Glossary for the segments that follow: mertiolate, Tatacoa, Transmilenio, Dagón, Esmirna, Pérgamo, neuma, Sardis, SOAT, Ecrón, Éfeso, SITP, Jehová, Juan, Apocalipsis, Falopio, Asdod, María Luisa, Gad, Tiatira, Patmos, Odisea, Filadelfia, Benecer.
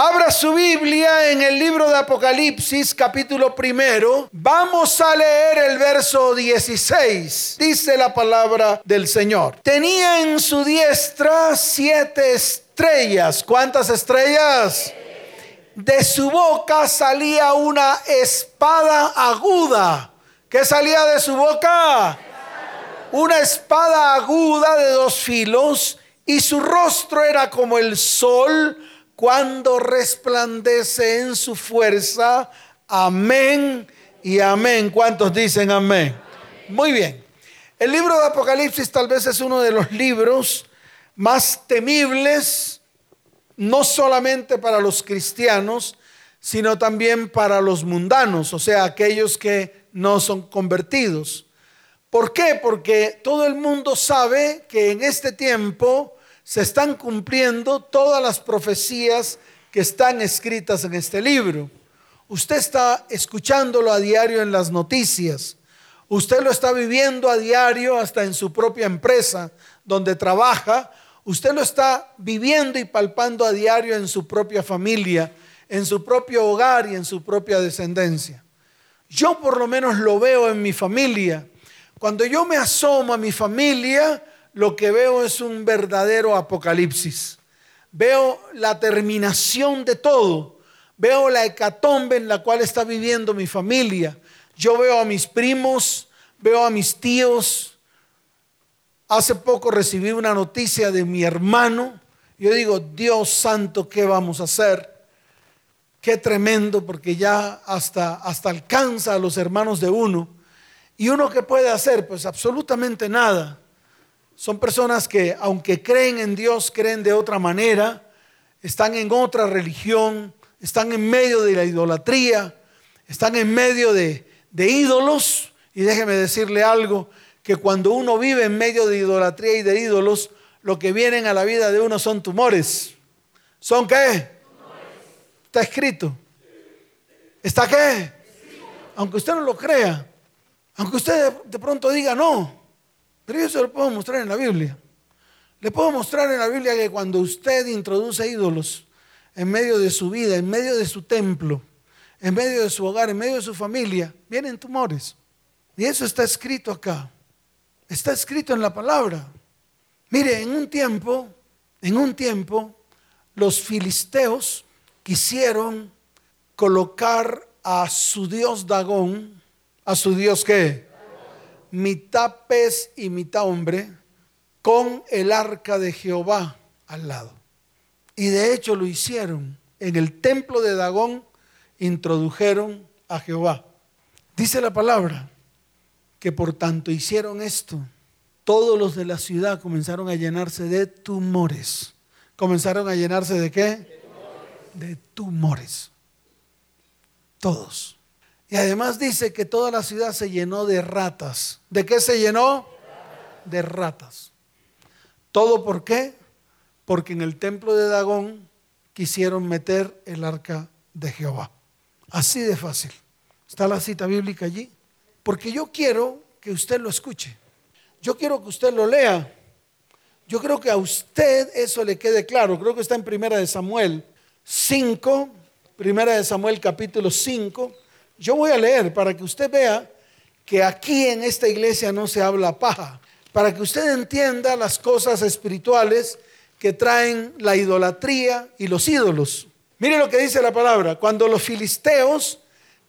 Abra su Biblia en el libro de Apocalipsis, capítulo 1. Vamos a leer el verso 16. Dice la palabra del Señor: tenía en su diestra 7 estrellas. ¿Cuántas estrellas? De su boca salía una espada aguda. ¿Qué salía de su boca? Una espada aguda de 2 filos, y su rostro era como el sol cuando resplandece en su fuerza. Amén y amén. ¿Cuántos dicen amén? Amén. Muy bien. El libro de Apocalipsis tal vez es uno de los libros más temibles, no solamente para los cristianos, sino también para los mundanos, o sea, aquellos que no son convertidos. ¿Por qué? Porque todo el mundo sabe que en este tiempo se están cumpliendo todas las profecías que están escritas en este libro. Usted está escuchándolo a diario en las noticias. Usted lo está viviendo a diario hasta en su propia empresa donde trabaja. Usted lo está viviendo y palpando a diario en su propia familia, en su propio hogar y en su propia descendencia. Yo por lo menos lo veo en mi familia. Cuando yo me asomo a mi familia, lo que veo es un verdadero apocalipsis. Veo la terminación de todo. Veo la hecatombe en la cual está viviendo mi familia. Yo veo a mis primos, veo a mis tíos. Hace poco recibí una noticia de mi hermano. Yo digo, Dios santo, ¿qué vamos a hacer? Qué tremendo, porque ya hasta alcanza a los hermanos de uno. ¿Y uno qué puede hacer? Pues absolutamente nada. Son personas que, aunque creen en Dios, creen de otra manera, están en otra religión, están en medio de la idolatría, están en medio de ídolos. Y déjeme decirle algo, que cuando uno vive en medio de idolatría y de ídolos, lo que vienen a la vida de uno son tumores. ¿Son qué? Está escrito. ¿Está qué? Aunque usted no lo crea, aunque usted de pronto diga no, pero yo se lo puedo mostrar en la Biblia. Le puedo mostrar en la Biblia que cuando usted introduce ídolos en medio de su vida, en medio de su templo, en medio de su hogar, en medio de su familia, vienen tumores. Y eso está escrito acá. Está escrito en la palabra. Mire, en un tiempo, los filisteos quisieron colocar a su dios Dagón, a su dios ¿qué? Mitad pez y mitad hombre, con el arca de Jehová al lado. Y de hecho lo hicieron. En el templo de Dagón introdujeron a Jehová. Dice la palabra que por tanto hicieron esto, todos los de la ciudad comenzaron a llenarse de tumores. ¿Comenzaron a llenarse de qué? De tumores. Todos. Y además dice que toda la ciudad se llenó de ratas. ¿De qué se llenó? De ratas. ¿Todo por qué? Porque en el templo de Dagón quisieron meter el arca de Jehová. Así de fácil. Está la cita bíblica allí. Porque yo quiero que usted lo escuche. Yo quiero que usted lo lea. Yo creo que a usted eso le quede claro. Creo que está en 1 de Samuel 5. 1 de Samuel capítulo 5. Yo voy a leer para que usted vea que aquí en esta iglesia no se habla paja. Para que usted entienda las cosas espirituales que traen la idolatría y los ídolos. Mire lo que dice la palabra. Cuando los filisteos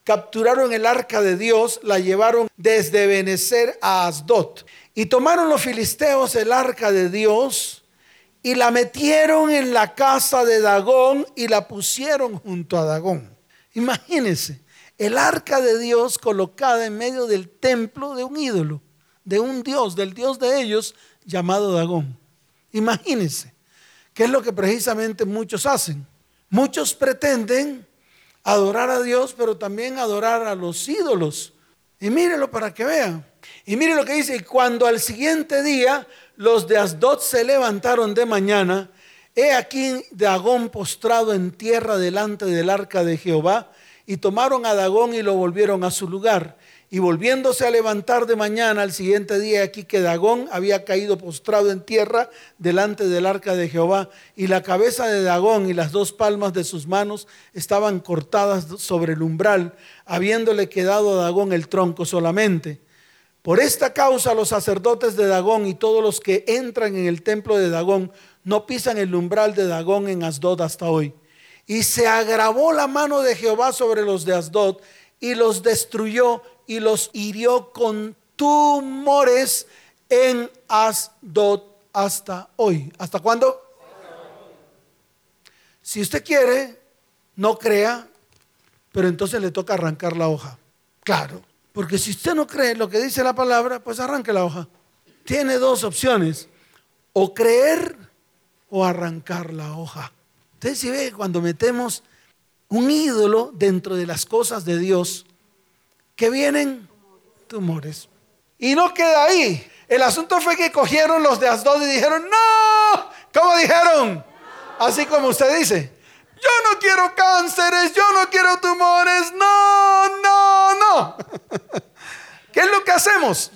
capturaron el arca de Dios, la llevaron desde Benecer a Asdod. Y tomaron los filisteos el arca de Dios y la metieron en la casa de Dagón y la pusieron junto a Dagón. Imagínense. El arca de Dios colocada en medio del templo de un ídolo, de un dios, del dios de ellos llamado Dagón. Imagínense, que es lo que precisamente muchos hacen. Muchos pretenden adorar a Dios, pero también adorar a los ídolos. Y mírenlo para que vean. Y miren lo que dice: y cuando al siguiente día los de Asdod se levantaron de mañana, he aquí Dagón postrado en tierra delante del arca de Jehová. Y tomaron a Dagón y lo volvieron a su lugar. Y volviéndose a levantar de mañana al siguiente día, aquí que Dagón había caído postrado en tierra delante del arca de Jehová, y la cabeza de Dagón y las dos palmas de sus manos estaban cortadas sobre el umbral, habiéndole quedado a Dagón el tronco solamente. Por esta causa los sacerdotes de Dagón y todos los que entran en el templo de Dagón no pisan el umbral de Dagón en Asdod hasta hoy. Y se agravó la mano de Jehová sobre los de Asdod, y los destruyó y los hirió con tumores en Asdod hasta hoy. ¿Hasta cuándo? Si usted quiere, no crea, pero entonces le toca arrancar la hoja. Claro, porque si usted no cree lo que dice la palabra, pues arranque la hoja. Tiene dos opciones: o creer o arrancar la hoja. Usted sí ve cuando metemos un ídolo dentro de las cosas de Dios, que vienen tumores. Y no queda ahí. El asunto fue que cogieron los de Asdod y dijeron: no, ¿cómo dijeron? No. Así como usted dice: yo no quiero cánceres, yo no quiero tumores, no, no, no. ¿Qué es lo que hacemos?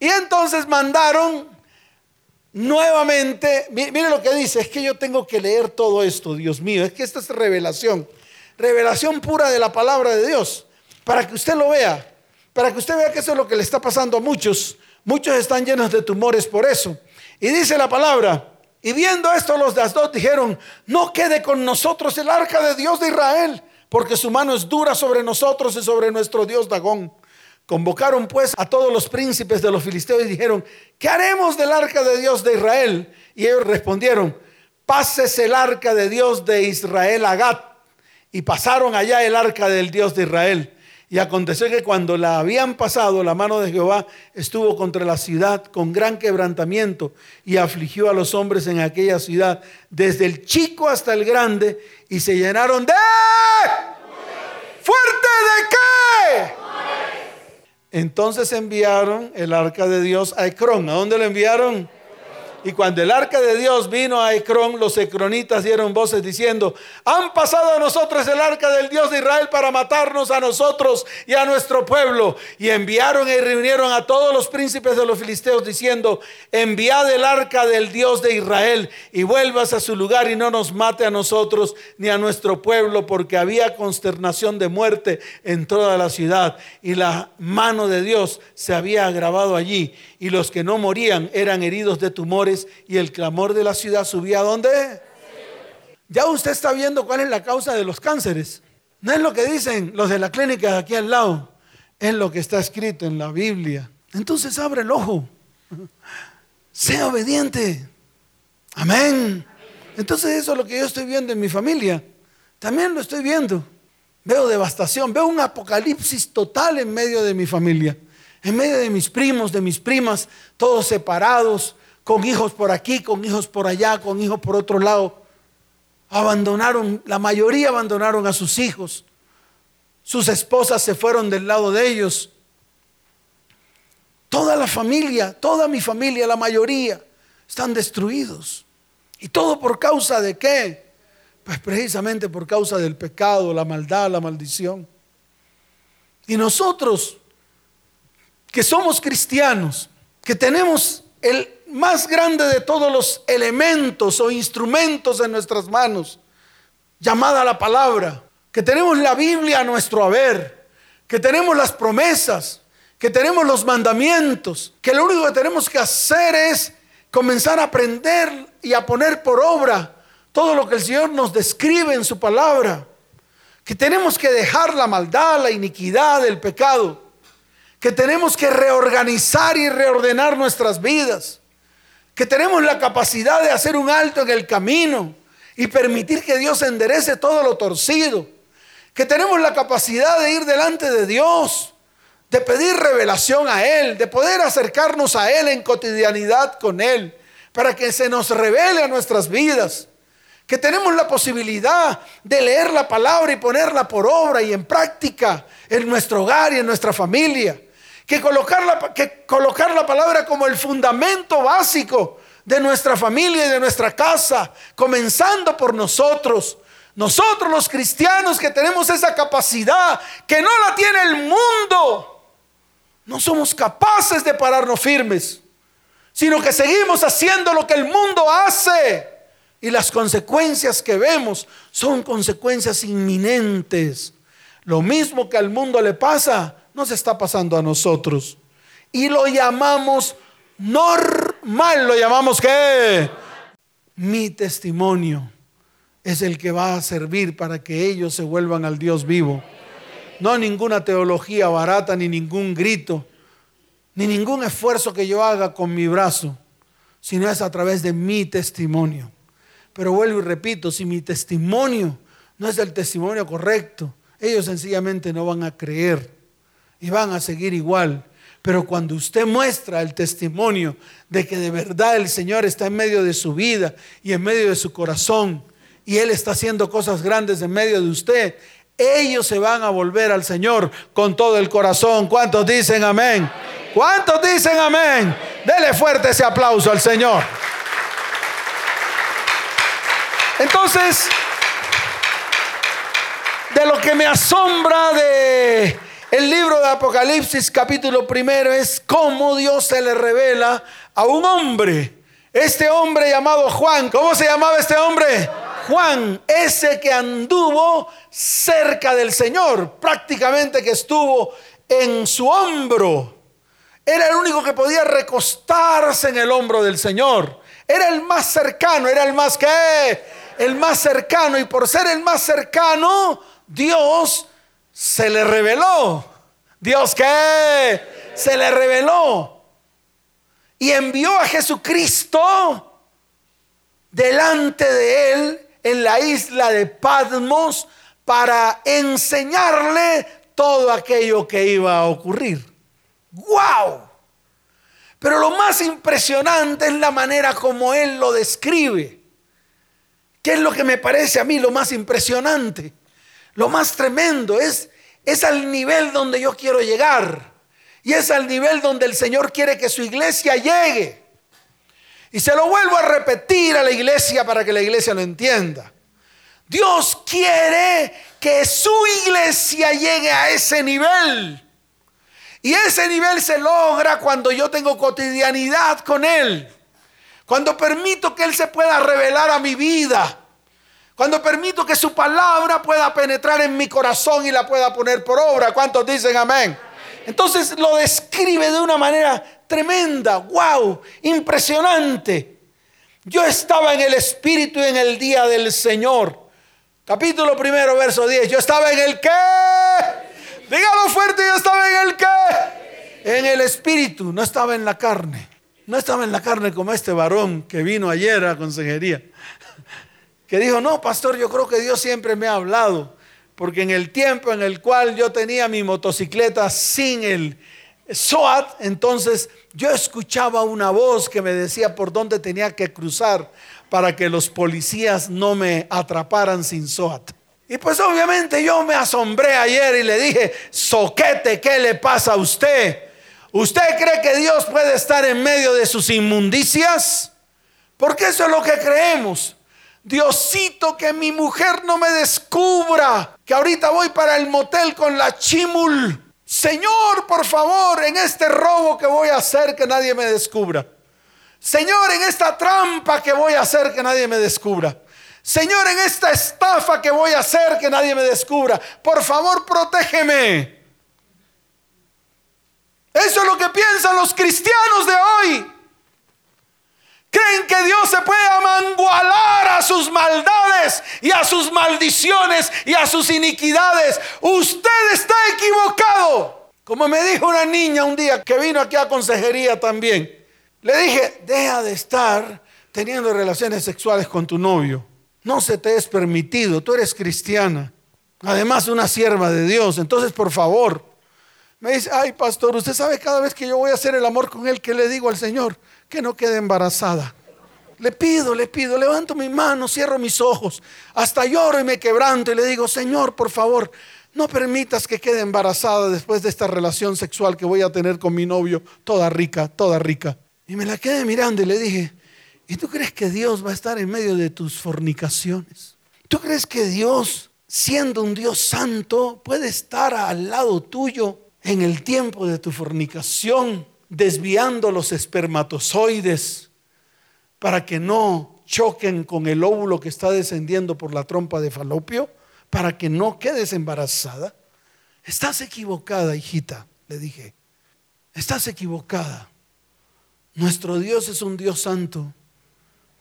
Y entonces mandaron nuevamente, mire lo que dice, es que yo tengo que leer todo esto, Dios mío, es que esta es revelación. Revelación pura de la palabra de Dios, para que usted lo vea, para que usted vea que eso es lo que le está pasando a muchos. Muchos están llenos de tumores por eso. Y dice la palabra: y viendo esto los de Asdod dijeron: no quede con nosotros el arca de Dios de Israel, porque su mano es dura sobre nosotros y sobre nuestro Dios Dagón. Convocaron pues a todos los príncipes de los filisteos y dijeron: ¿qué haremos del arca de Dios de Israel? Y ellos respondieron: pásese el arca de Dios de Israel a Gad. Y pasaron allá el arca del Dios de Israel. Y aconteció que cuando la habían pasado, la mano de Jehová estuvo contra la ciudad con gran quebrantamiento, y afligió a los hombres en aquella ciudad, desde el chico hasta el grande, y se llenaron de... ¿Fuerte de qué? Entonces enviaron el arca de Dios a Ecrón. ¿A dónde lo enviaron? Y cuando el arca de Dios vino a Ecrón, los ecronitas dieron voces diciendo: han pasado a nosotros el arca del Dios de Israel para matarnos a nosotros y a nuestro pueblo. Y enviaron y reunieron a todos los príncipes de los filisteos diciendo: enviad el arca del Dios de Israel y vuelvas a su lugar y no nos mate a nosotros ni a nuestro pueblo, porque había consternación de muerte en toda la ciudad y la mano de Dios se había agravado allí, y los que no morían eran heridos de tumores, y el clamor de la ciudad subía. ¿A dónde? Sí. Ya usted está viendo cuál es la causa de los cánceres. No es lo que dicen los de la clínica de aquí al lado, es lo que está escrito en la Biblia. Entonces abre el ojo, sea obediente. Amén. Entonces eso es lo que yo estoy viendo en mi familia, también lo estoy viendo. Veo devastación, veo un apocalipsis total en medio de mi familia, en medio de mis primos, de mis primas, todos separados, con hijos por aquí, con hijos por allá, con hijos por otro lado. Abandonaron, la mayoría abandonaron a sus hijos. Sus esposas se fueron del lado de ellos. Toda la familia, toda mi familia, la mayoría, están destruidos. ¿Y todo por causa de qué? Pues precisamente por causa del pecado, la maldad, la maldición. Y nosotros, que somos cristianos, que tenemos el más grande de todos los elementos o instrumentos en nuestras manos, llamada la palabra, que tenemos la Biblia a nuestro haber, que tenemos las promesas, que tenemos los mandamientos, que lo único que tenemos que hacer es comenzar a aprender y a poner por obra todo lo que el Señor nos describe en su palabra, que tenemos que dejar la maldad, la iniquidad, el pecado, que tenemos que reorganizar y reordenar nuestras vidas, que tenemos la capacidad de hacer un alto en el camino y permitir que Dios enderece todo lo torcido, que tenemos la capacidad de ir delante de Dios, de pedir revelación a Él, de poder acercarnos a Él en cotidianidad con Él, para que se nos revele a nuestras vidas, que tenemos la posibilidad de leer la palabra y ponerla por obra y en práctica en nuestro hogar y en nuestra familia, que colocar la palabra como el fundamento básico de nuestra familia y de nuestra casa, comenzando por nosotros. Nosotros los cristianos, que tenemos esa capacidad que no la tiene el mundo, no somos capaces de pararnos firmes, sino que seguimos haciendo lo que el mundo hace. Y las consecuencias que vemos son consecuencias inminentes. Lo mismo que al mundo le pasa, nos está pasando a nosotros. Y lo llamamos normal. ¿Lo llamamos qué? Mi testimonio es el que va a servir para que ellos se vuelvan al Dios vivo. No ninguna teología barata, ni ningún grito, ni ningún esfuerzo que yo haga con mi brazo, sino es a través de mi testimonio. Pero vuelvo y repito, si mi testimonio no es el testimonio correcto, ellos sencillamente no van a creer y van a seguir igual. Pero cuando usted muestra el testimonio de que de verdad el Señor está en medio de su vida y en medio de su corazón, y Él está haciendo cosas grandes en medio de usted, ellos se van a volver al Señor con todo el corazón. ¿Cuántos dicen amén? Amén. ¿Cuántos dicen amén? Amén. Dele fuerte ese aplauso al Señor. Entonces, de lo que me asombra de el libro de Apocalipsis capítulo primero es cómo Dios se le revela a un hombre. Este hombre llamado Juan. ¿Cómo se llamaba este hombre? Juan, ese que anduvo cerca del Señor, prácticamente que estuvo en su hombro. Era el único que podía recostarse en el hombro del Señor. Era el más cercano, era el más que, el más cercano. Y por ser el más cercano, Dios se le reveló. ¿Dios qué? Se le reveló. Y envió a Jesucristo delante de él en la isla de Patmos para enseñarle todo aquello que iba a ocurrir. ¡Wow! Pero lo más impresionante es la manera como él lo describe. ¿Qué es lo que me parece a mí lo más impresionante? Lo más tremendo es al nivel donde yo quiero llegar. Y es al nivel donde el Señor quiere que su iglesia llegue. Y se lo vuelvo a repetir a la iglesia para que la iglesia lo entienda. Dios quiere que su iglesia llegue a ese nivel. Y ese nivel se logra cuando yo tengo cotidianidad con Él. Cuando permito que Él se pueda revelar a mi vida. Cuando permito que su palabra pueda penetrar en mi corazón y la pueda poner por obra. ¿Cuántos dicen amén? Entonces lo describe de una manera tremenda. ¡Wow! Impresionante. Yo estaba en el Espíritu en el día del Señor. Capítulo primero, verso 10. Yo estaba en el ¿qué? Dígalo fuerte, yo estaba en el ¿qué? En el Espíritu, no estaba en la carne. No estaba en la carne como este varón que vino ayer a la consejería. Que dijo, no pastor, yo creo que Dios siempre me ha hablado. Porque en el tiempo en el cual yo tenía mi motocicleta sin el SOAT, entonces yo escuchaba una voz que me decía por dónde tenía que cruzar para que los policías no me atraparan sin SOAT. Y pues obviamente yo me asombré ayer y le dije, soquete, ¿qué le pasa a usted? ¿Usted cree que Dios puede estar en medio de sus inmundicias? Porque eso es lo que creemos. Diosito, que mi mujer no me descubra, que ahorita voy para el motel con la chimul. Señor, por favor, en este robo que voy a hacer, que nadie me descubra. Señor, en esta trampa que voy a hacer, que nadie me descubra. Señor, en esta estafa que voy a hacer, que nadie me descubra. Por favor, protégeme. Eso es lo que piensan los cristianos de hoy. Creen que Dios se puede amangualar a sus maldades y a sus maldiciones y a sus iniquidades. Usted está equivocado. Como me dijo una niña un día que vino aquí a consejería también. Le dije, deja de estar teniendo relaciones sexuales con tu novio. No se te es permitido, tú eres cristiana, además una sierva de Dios, entonces por favor. Me dice, ay pastor, usted sabe cada vez que yo voy a hacer el amor con él, ¿qué le digo al Señor? Que no quede embarazada. Le pido, levanto mi mano, cierro mis ojos, hasta lloro y me quebranto y le digo, Señor, por favor, no permitas que quede embarazada después de esta relación sexual que voy a tener con mi novio, toda rica. Y me la quedé mirando y le dije, ¿y tú crees que Dios va a estar en medio de tus fornicaciones? ¿Tú crees que Dios, siendo un Dios santo, puede estar al lado tuyo en el tiempo de tu fornicación, desviando los espermatozoides para que no choquen con el óvulo que está descendiendo por la trompa de Falopio, para que no quedes embarazada. Estás equivocada, hijita, le dije. Estás equivocada. Nuestro Dios es un Dios santo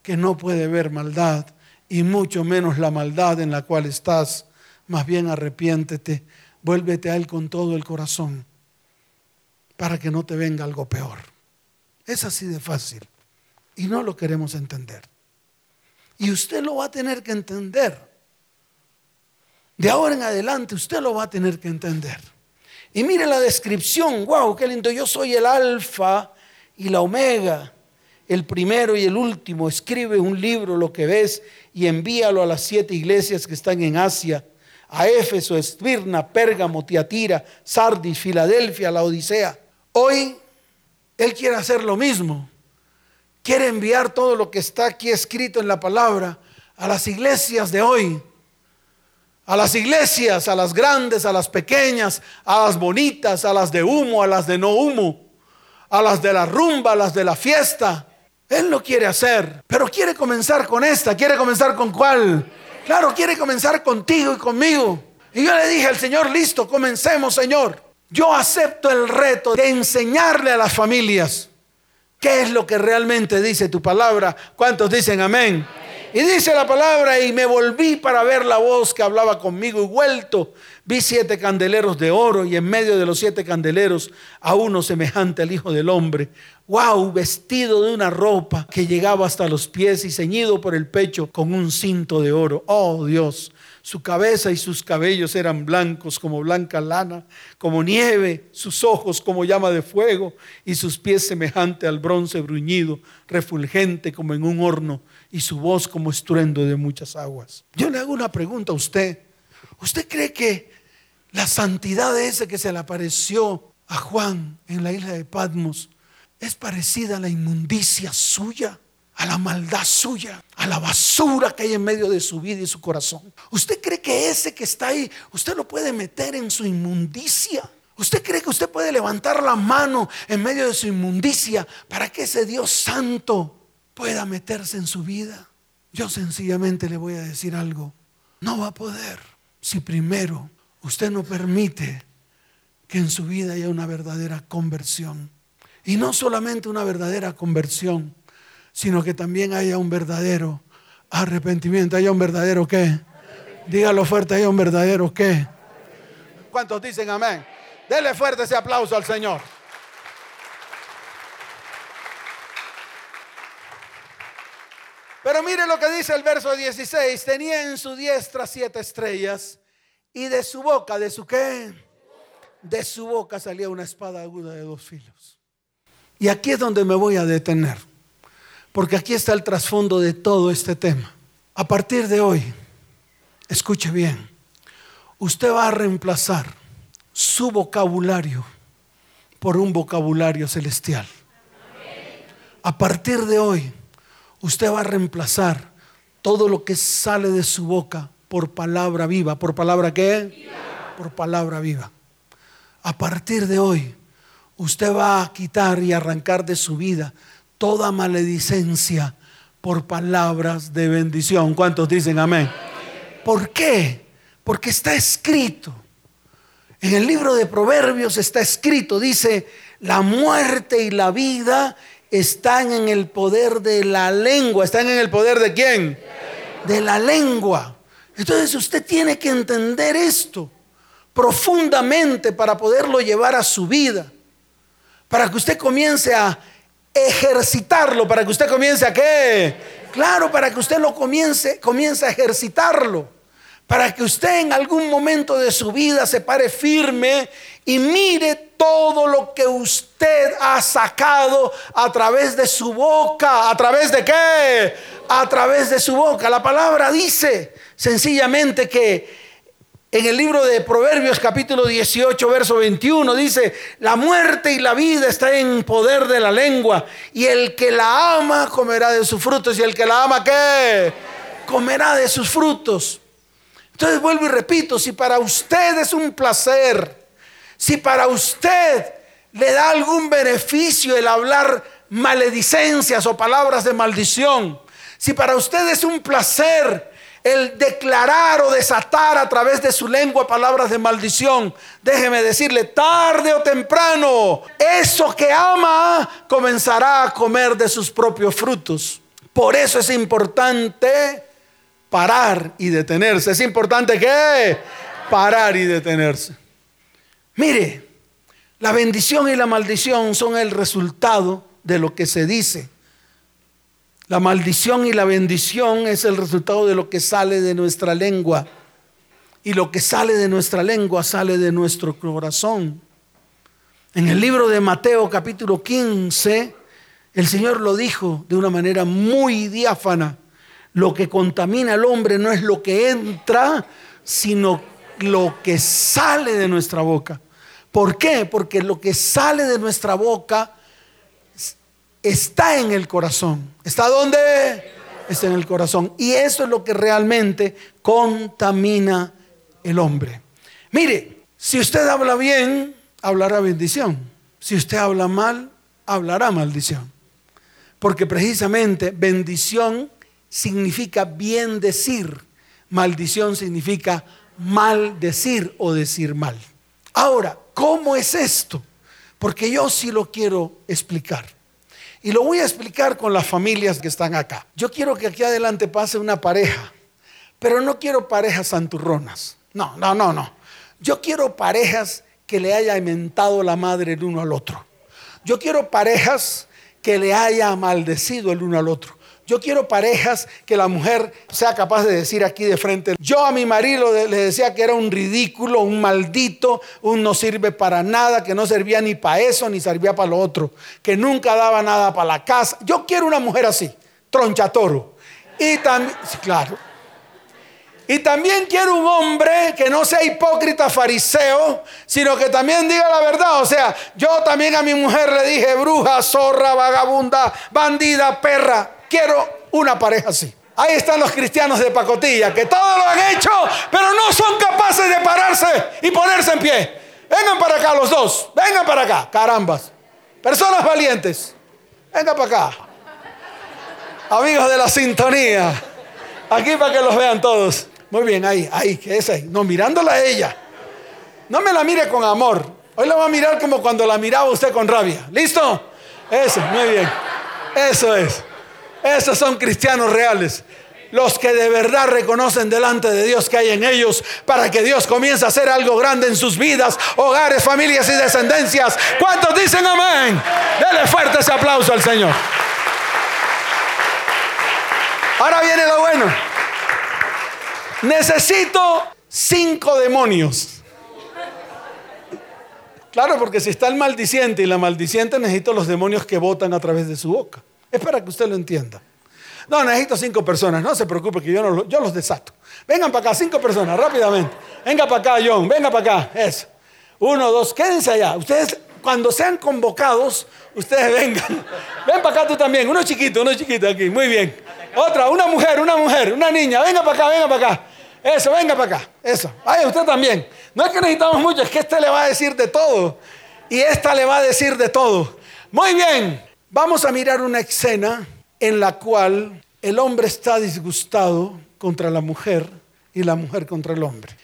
que no puede ver maldad, y mucho menos la maldad en la cual estás. Más bien arrepiéntete, vuélvete a Él con todo el corazón, para que no te venga algo peor. Es así de fácil, y no lo queremos entender. Y usted lo va a tener que entender. De ahora en adelante usted lo va a tener que entender. Y mire la descripción, wow, qué lindo. Yo soy el alfa y la omega, el primero y el último. Escribe un libro lo que ves y envíalo a las 7 iglesias que están en Asia: a Éfeso, Esmirna, Pérgamo, Tiatira, Sardis, Filadelfia, la Odisea. Hoy Él quiere hacer lo mismo. Quiere enviar todo lo que está aquí escrito en la palabra a las iglesias de hoy. A las iglesias, a las grandes, a las pequeñas, a las bonitas, a las de humo, a las de no humo, a las de la rumba, a las de la fiesta. Él lo quiere hacer, pero quiere comenzar con esta. ¿Quiere comenzar con cuál? Claro, quiere comenzar contigo y conmigo. Y yo le dije al Señor: listo, comencemos, Señor. Yo acepto el reto de enseñarle a las familias qué es lo que realmente dice tu palabra. ¿Cuántos dicen amén? Amén. Y dice la palabra: y me volví para ver la voz que hablaba conmigo, y vuelto vi 7 candeleros de oro, y en medio de los 7 candeleros a uno semejante al Hijo del Hombre. Wow, vestido de una ropa que llegaba hasta los pies y ceñido por el pecho con un cinto de oro. Oh Dios, su cabeza y sus cabellos eran blancos como blanca lana, como nieve, sus ojos como llama de fuego, y sus pies semejante al bronce bruñido, refulgente como en un horno, y su voz como estruendo de muchas aguas. Yo le hago una pregunta a usted. ¿Usted cree que la santidad de ese que se le apareció a Juan en la isla de Patmos es parecida a la inmundicia suya, a la maldad suya, a la basura que hay en medio de su vida y su corazón? ¿Usted cree que ese que está ahí, usted lo puede meter en su inmundicia? ¿Usted cree que usted puede levantar la mano en medio de su inmundicia para que ese Dios santo pueda meterse en su vida? Yo sencillamente le voy a decir algo: no va a poder si primero usted no permite que en su vida haya una verdadera conversión. Y no solamente una verdadera conversión, sino que también haya un verdadero arrepentimiento. ¿Haya un verdadero qué? Dígalo fuerte: ¿haya un verdadero qué? ¿Cuántos dicen amén? Dele fuerte ese aplauso al Señor. Pero mire lo que dice el verso 16. Tenía en su diestra 7 estrellas, y de su boca, ¿de su qué? De su boca salía una espada aguda de 2 filos. Y aquí es donde me voy a detener, porque aquí está el trasfondo de todo este tema. A partir de hoy, escuche bien, usted va a reemplazar su vocabulario por un vocabulario celestial. A partir de hoy, usted va a reemplazar todo lo que sale de su boca por palabra viva. ¿Por palabra qué? Viva. Por palabra viva. A partir de hoy, usted va a quitar y arrancar de su vida toda maledicencia por palabras de bendición. ¿Cuántos dicen amén? ¿Por qué? Porque está escrito. En el libro de Proverbios está escrito, dice: la muerte y la vida están en el poder de la lengua. ¿Están en el poder de quién? De la lengua. Entonces usted tiene que entender esto profundamente para poderlo llevar a su vida. Para que usted comience a ejercitarlo. ¿Para que usted comience a qué? Claro, para que usted lo comience a ejercitarlo. Para que usted en algún momento de su vida se pare firme y mire todo lo que usted ha sacado a través de su boca. ¿A través de qué? A través de su boca. La palabra dice sencillamente que en el libro de Proverbios capítulo 18 verso 21 dice: la muerte y la vida está en poder de la lengua, y el que la ama comerá de sus frutos. ¿Y el que la ama qué? Comerá de sus frutos. Entonces vuelvo y repito: si para usted es un placer, Si para usted le da algún beneficio el hablar maledicencias o palabras de maldición, si para usted es un placer el declarar o desatar a través de su lengua palabras de maldición, déjeme decirle, tarde o temprano, eso que ama comenzará a comer de sus propios frutos. Por eso es importante parar y detenerse. ¿Es importante qué? Parar y detenerse. Mire, la bendición y la maldición son el resultado de lo que se dice. La maldición y la bendición es el resultado de lo que sale de nuestra lengua. Y lo que sale de nuestra lengua sale de nuestro corazón. En el libro de Mateo capítulo 15, el Señor lo dijo de una manera muy diáfana. Lo que contamina al hombre no es lo que entra, sino lo que sale de nuestra boca. ¿Por qué? Porque lo que sale de nuestra boca está en el corazón. ¿Está dónde? Está en el corazón. Y eso es lo que realmente contamina el hombre. Mire, si usted habla bien, hablará bendición. Si usted habla mal, hablará maldición. Porque precisamente bendición significa bien decir. Maldición significa mal decir o decir mal. Ahora, ¿cómo es esto? Porque yo sí lo quiero explicar. Y lo voy a explicar con las familias que están acá. Yo quiero que aquí adelante pase una pareja, pero no quiero parejas santurronas. No. Yo quiero parejas que le haya mentado la madre el uno al otro. Yo quiero parejas que le haya maldecido el uno al otro. Yo quiero parejas que la mujer sea capaz de decir aquí de frente. Yo a mi marido le decía que era un ridículo, un maldito, un no sirve para nada, que no servía ni para eso ni servía para lo otro, que nunca daba nada para la casa. Yo quiero una mujer así, tronchatoro. Y también, claro. Y también quiero un hombre que no sea hipócrita fariseo, sino que también diga la verdad. O sea, yo también a mi mujer le dije bruja, zorra, vagabunda, bandida, perra. Quiero una pareja así. Ahí están los cristianos de pacotilla, que todo lo han hecho, pero no son capaces de pararse y ponerse en pie. Vengan para acá los dos. Vengan para acá. Carambas. Personas valientes. Vengan para acá. Amigos de la sintonía. Aquí para que los vean todos. Muy bien, ahí, que es ahí. No, mirándola a ella. No me la mire con amor. Hoy la va a mirar como cuando la miraba usted con rabia. ¿Listo? Eso, muy bien. Eso es. Esos son cristianos reales, los que de verdad reconocen delante de Dios que hay en ellos, para que Dios comience a hacer algo grande en sus vidas, hogares, familias y descendencias. ¿Cuántos dicen amén? Dele fuerte ese aplauso al Señor. Ahora viene lo bueno. Necesito 5 demonios. Claro, porque si está el maldiciente y la maldiciente, necesito los demonios que botan a través de su boca. Es para que usted lo entienda. No, necesito 5 personas. No se preocupe que yo los desato. Vengan para acá, 5 personas, rápidamente. Venga para acá, John. Venga para acá. Eso. 1, 2. Quédense allá. Ustedes, cuando sean convocados, ustedes vengan. Ven para acá tú también. Uno chiquito aquí. Muy bien. Otra, una mujer, una niña. Venga para acá. Eso, venga para acá. Eso. Ay, usted también. No es que necesitamos mucho, es que este le va a decir de todo. Y esta le va a decir de todo. Muy bien. Vamos a mirar una escena en la cual el hombre está disgustado contra la mujer y la mujer contra el hombre.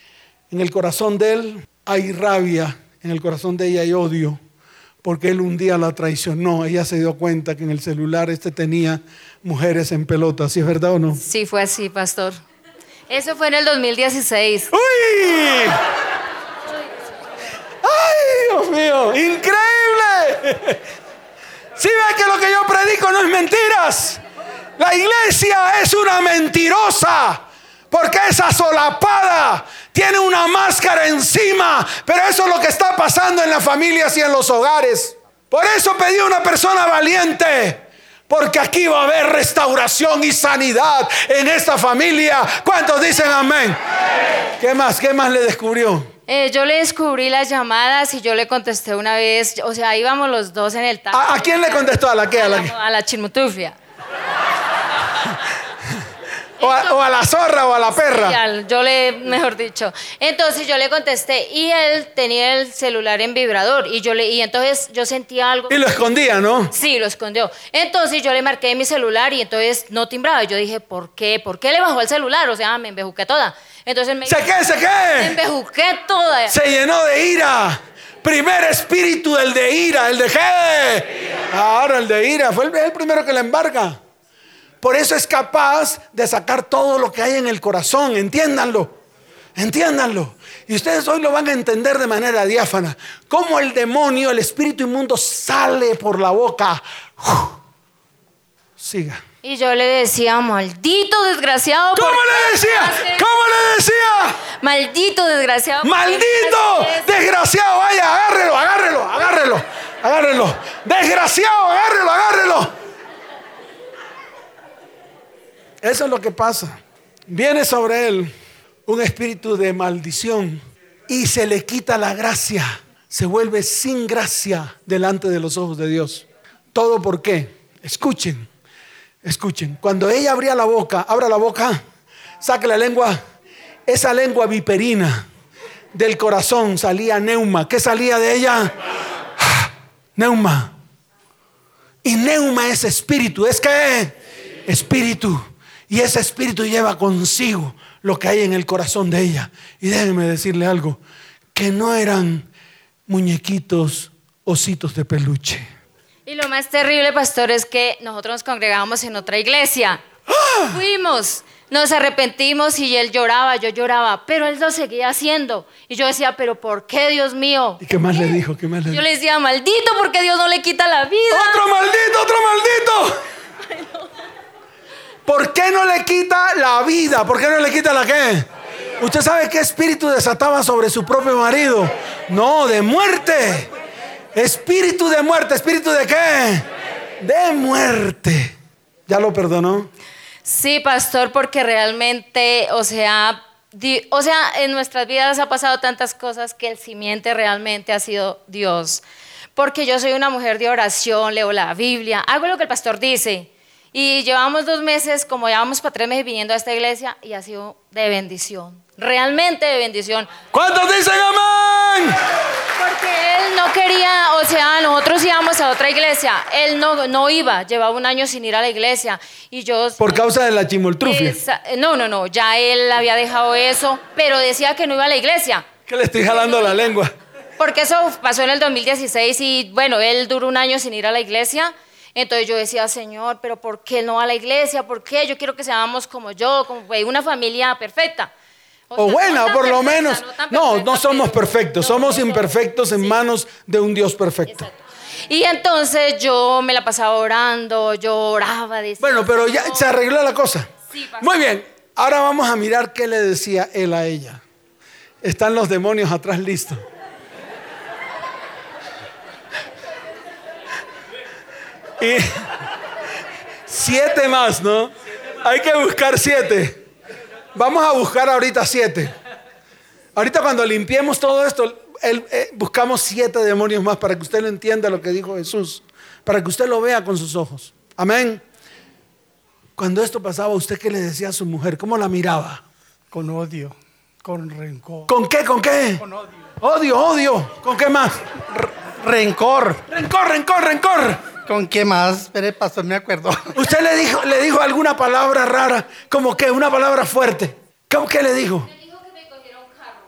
En el corazón de él hay rabia, en el corazón de ella hay odio, porque él un día la traicionó. Ella se dio cuenta que en el celular tenía mujeres en pelota. ¿Sí es verdad o no? Sí, fue así, pastor. Eso fue en el 2016. ¡Uy! ¡Ay, Dios mío! ¡Increíble! Si ve que lo que yo predico no es mentiras. La iglesia es una mentirosa, porque es asolapada, tiene una máscara encima. Pero eso es lo que está pasando en las familias y en los hogares. Por eso pedí una persona valiente, porque aquí va a haber restauración y sanidad en esta familia. ¿Cuántos dicen amén? Sí. ¿Qué más le descubrió? Yo le descubrí las llamadas y yo le contesté una vez. O sea, íbamos los dos en el taxi. ¿A quién le contestó? ¿A la qué? A la chismotufia. O a la zorra o a la perra. Sí, mejor dicho. Entonces yo le contesté y él tenía el celular en vibrador y entonces yo sentía algo. Y lo escondía, ¿no? Sí, lo escondió. Entonces yo le marqué mi celular y entonces no timbraba. Yo dije, ¿por qué? ¿Por qué le bajó el celular? O sea, me embejuqué toda. Entonces me... ¿Se qué? Me embejuqué toda. Se llenó de ira. Primer espíritu, el de ira. ¿El de qué? Ahora el de ira. Fue el primero que la embarga. Por eso es capaz de sacar todo lo que hay en el corazón. Entiéndanlo. Entiéndanlo. Y ustedes hoy lo van a entender de manera diáfana. Cómo el demonio, el espíritu inmundo sale por la boca. Uf. Siga. Y yo le decía, maldito desgraciado. ¿Cómo le decía? Maldito desgraciado. ¡Maldito desgraciado! Vaya, agárrelo. Desgraciado, agárrelo. Eso es lo que pasa. Viene sobre él un espíritu de maldición y se le quita la gracia. Se vuelve sin gracia delante de los ojos de Dios. ¿Todo por qué? Escuchen. Cuando ella abra la boca, saque la lengua. Esa lengua viperina del corazón salía neuma. ¿Qué salía de ella? Neuma. Y neuma es espíritu. ¿Es qué? Espíritu. Y ese espíritu lleva consigo lo que hay en el corazón de ella. Y déjenme decirle algo, que no eran muñequitos, ositos de peluche. Y lo más terrible, pastor, es que nosotros nos congregábamos en otra iglesia. ¡Ah! Fuimos, nos arrepentimos y él lloraba, yo lloraba, pero él lo seguía haciendo. Y yo decía, ¿pero por qué, Dios mío? ¿Y qué más le dijo? Yo le decía, maldito, porque Dios no le quita la vida. ¡Otro maldito! ¿Por qué no le quita la vida? ¿Por qué no le quita la qué? ¿Usted sabe qué espíritu desataba sobre su propio marido? No, de muerte. Espíritu de muerte. ¿Espíritu de qué? De muerte. ¿Ya lo perdonó? Sí, pastor, porque realmente, o sea, en nuestras vidas ha pasado tantas cosas que el simiente realmente ha sido Dios. Porque yo soy una mujer de oración, leo la Biblia, hago lo que el pastor dice. Y llevamos 2 meses, como llevamos para 3 meses viniendo a esta iglesia, y ha sido de bendición, realmente de bendición. ¿Cuántos dicen amén? Porque él no quería, nosotros íbamos a otra iglesia, él no iba, llevaba 1 año sin ir a la iglesia. Y yo, por causa de la chimoltrufia. No, ya él había dejado eso, pero decía que no iba a la iglesia. Que le estoy jalando la lengua. Porque eso pasó en el 2016 y bueno, él duró 1 año sin ir a la iglesia. Entonces yo decía, Señor, ¿pero por qué no a la iglesia? ¿Por qué? Yo quiero que seamos como yo, como una familia perfecta. O sea, buena, no por perfecta, lo menos. No somos perfectos, somos imperfectos en manos de un Dios perfecto. Exacto. Y entonces yo me la pasaba orando, yo oraba. Decía, bueno, pero ya se arregló la cosa. Sí, muy bien, ahora vamos a mirar qué le decía él a ella. Están los demonios atrás listos. Y 7 más, ¿no? Hay que buscar 7. Vamos a buscar ahorita 7. Ahorita cuando limpiemos todo esto, buscamos 7 demonios más para que usted lo entienda lo que dijo Jesús. Para que usted lo vea con sus ojos. Amén. Cuando esto pasaba, ¿usted qué le decía a su mujer? ¿Cómo la miraba? Con odio, con rencor. ¿Con qué? Con odio. Odio. ¿Con qué más? Rencor. ¿Con qué más? Espere, pastor, me acuerdo. ¿Usted le dijo alguna palabra rara? ¿Como que una palabra fuerte? ¿Cómo que le dijo? Me dijo que me cogiera un carro.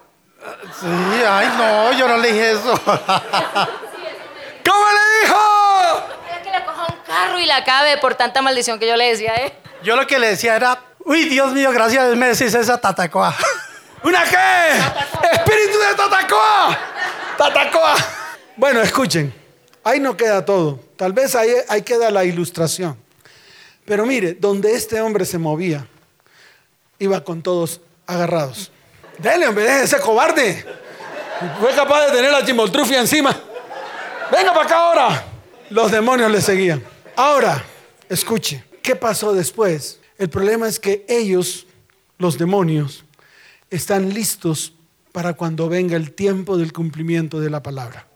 Sí, ay no, yo no le dije eso. ¿Cómo le dijo? Era que le coja un carro y la acabe por tanta maldición que yo le decía, ¿eh? Yo lo que le decía era, uy, Dios mío, gracias a Dios me decís esa Tatacoa. ¿Una qué? Tatacoa. ¡Espíritu de Tatacoa! ¡Tatacoa! Bueno, escuchen, ahí no queda todo. Tal vez ahí queda la ilustración. Pero mire, donde este hombre se movía, iba con todos agarrados. Dele, hombre, deje ese cobarde. Fue capaz de tener la chimoltrufia encima. Venga para acá ahora. Los demonios le seguían. Ahora, escuche, ¿qué pasó después? El problema es que ellos, los demonios, están listos para cuando venga el tiempo del cumplimiento de la palabra.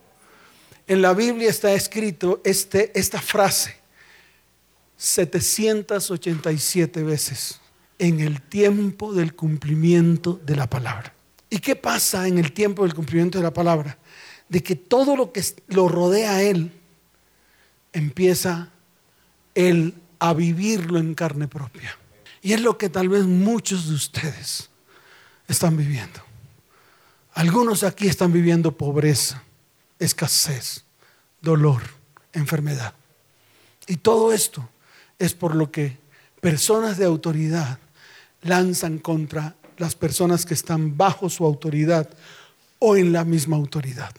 En la Biblia está escrito esta frase 787 veces. en el tiempo del cumplimiento de la palabra. ¿Y qué pasa en el tiempo del cumplimiento de la palabra? De que todo lo que lo rodea a él, empieza él a vivirlo en carne propia. Y es lo que tal vez muchos de ustedes están viviendo. Algunos aquí están viviendo pobreza, escasez, dolor, enfermedad. Y todo esto es por lo que personas de autoridad lanzan contra las personas que están bajo su autoridad o en la misma autoridad.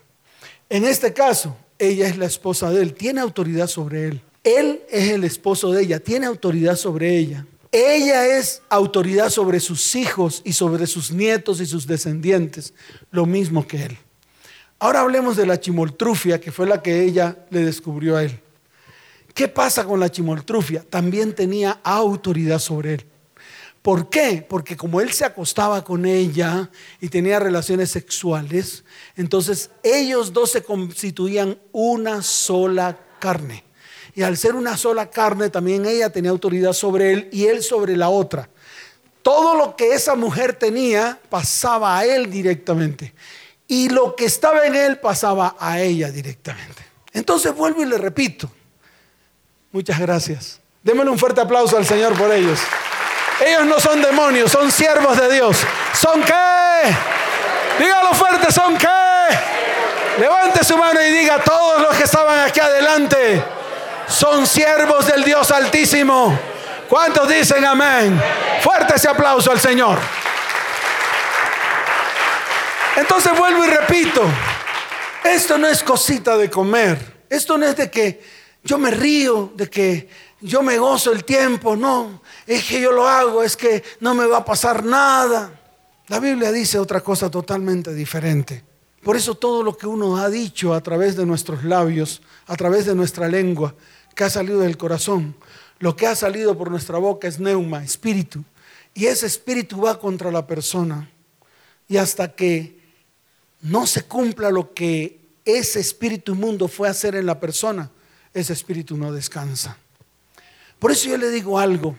En este caso, ella es la esposa de él, tiene autoridad sobre él. Él es el esposo de ella, tiene autoridad sobre ella. Ella es autoridad sobre sus hijos y sobre sus nietos y sus descendientes, lo mismo que él. Ahora hablemos de la chimoltrufia, que fue la que ella le descubrió a él. ¿Qué pasa con la chimoltrufia? También tenía autoridad sobre él. ¿Por qué? Porque como él se acostaba con ella y tenía relaciones sexuales, entonces ellos dos se constituían una sola carne. Y al ser una sola carne, también ella tenía autoridad sobre él y él sobre la otra. Todo lo que esa mujer tenía pasaba a él directamente. Y lo que estaba en él pasaba a ella directamente. Entonces vuelvo y le repito. Muchas gracias. Démosle un fuerte aplauso al Señor por ellos. Ellos no son demonios, son siervos de Dios. ¿Son qué? Dígalo fuerte, ¿son qué? Levante su mano y diga, todos los que estaban aquí adelante son siervos del Dios Altísimo. ¿Cuántos dicen amén? Fuerte ese aplauso al Señor. Entonces vuelvo y repito, esto no es cosita de comer. Esto no es de que yo me río, de que yo me gozo el tiempo. No, es que yo lo hago, es que no me va a pasar nada. La Biblia dice otra cosa totalmente diferente. Por eso todo lo que uno ha dicho a través de nuestros labios, a través de nuestra lengua, que ha salido del corazón, lo que ha salido por nuestra boca es neuma, espíritu, y ese espíritu va contra la persona, y hasta que no se cumpla lo que ese espíritu inmundo fue a hacer en la persona, ese espíritu no descansa. Por eso yo le digo algo,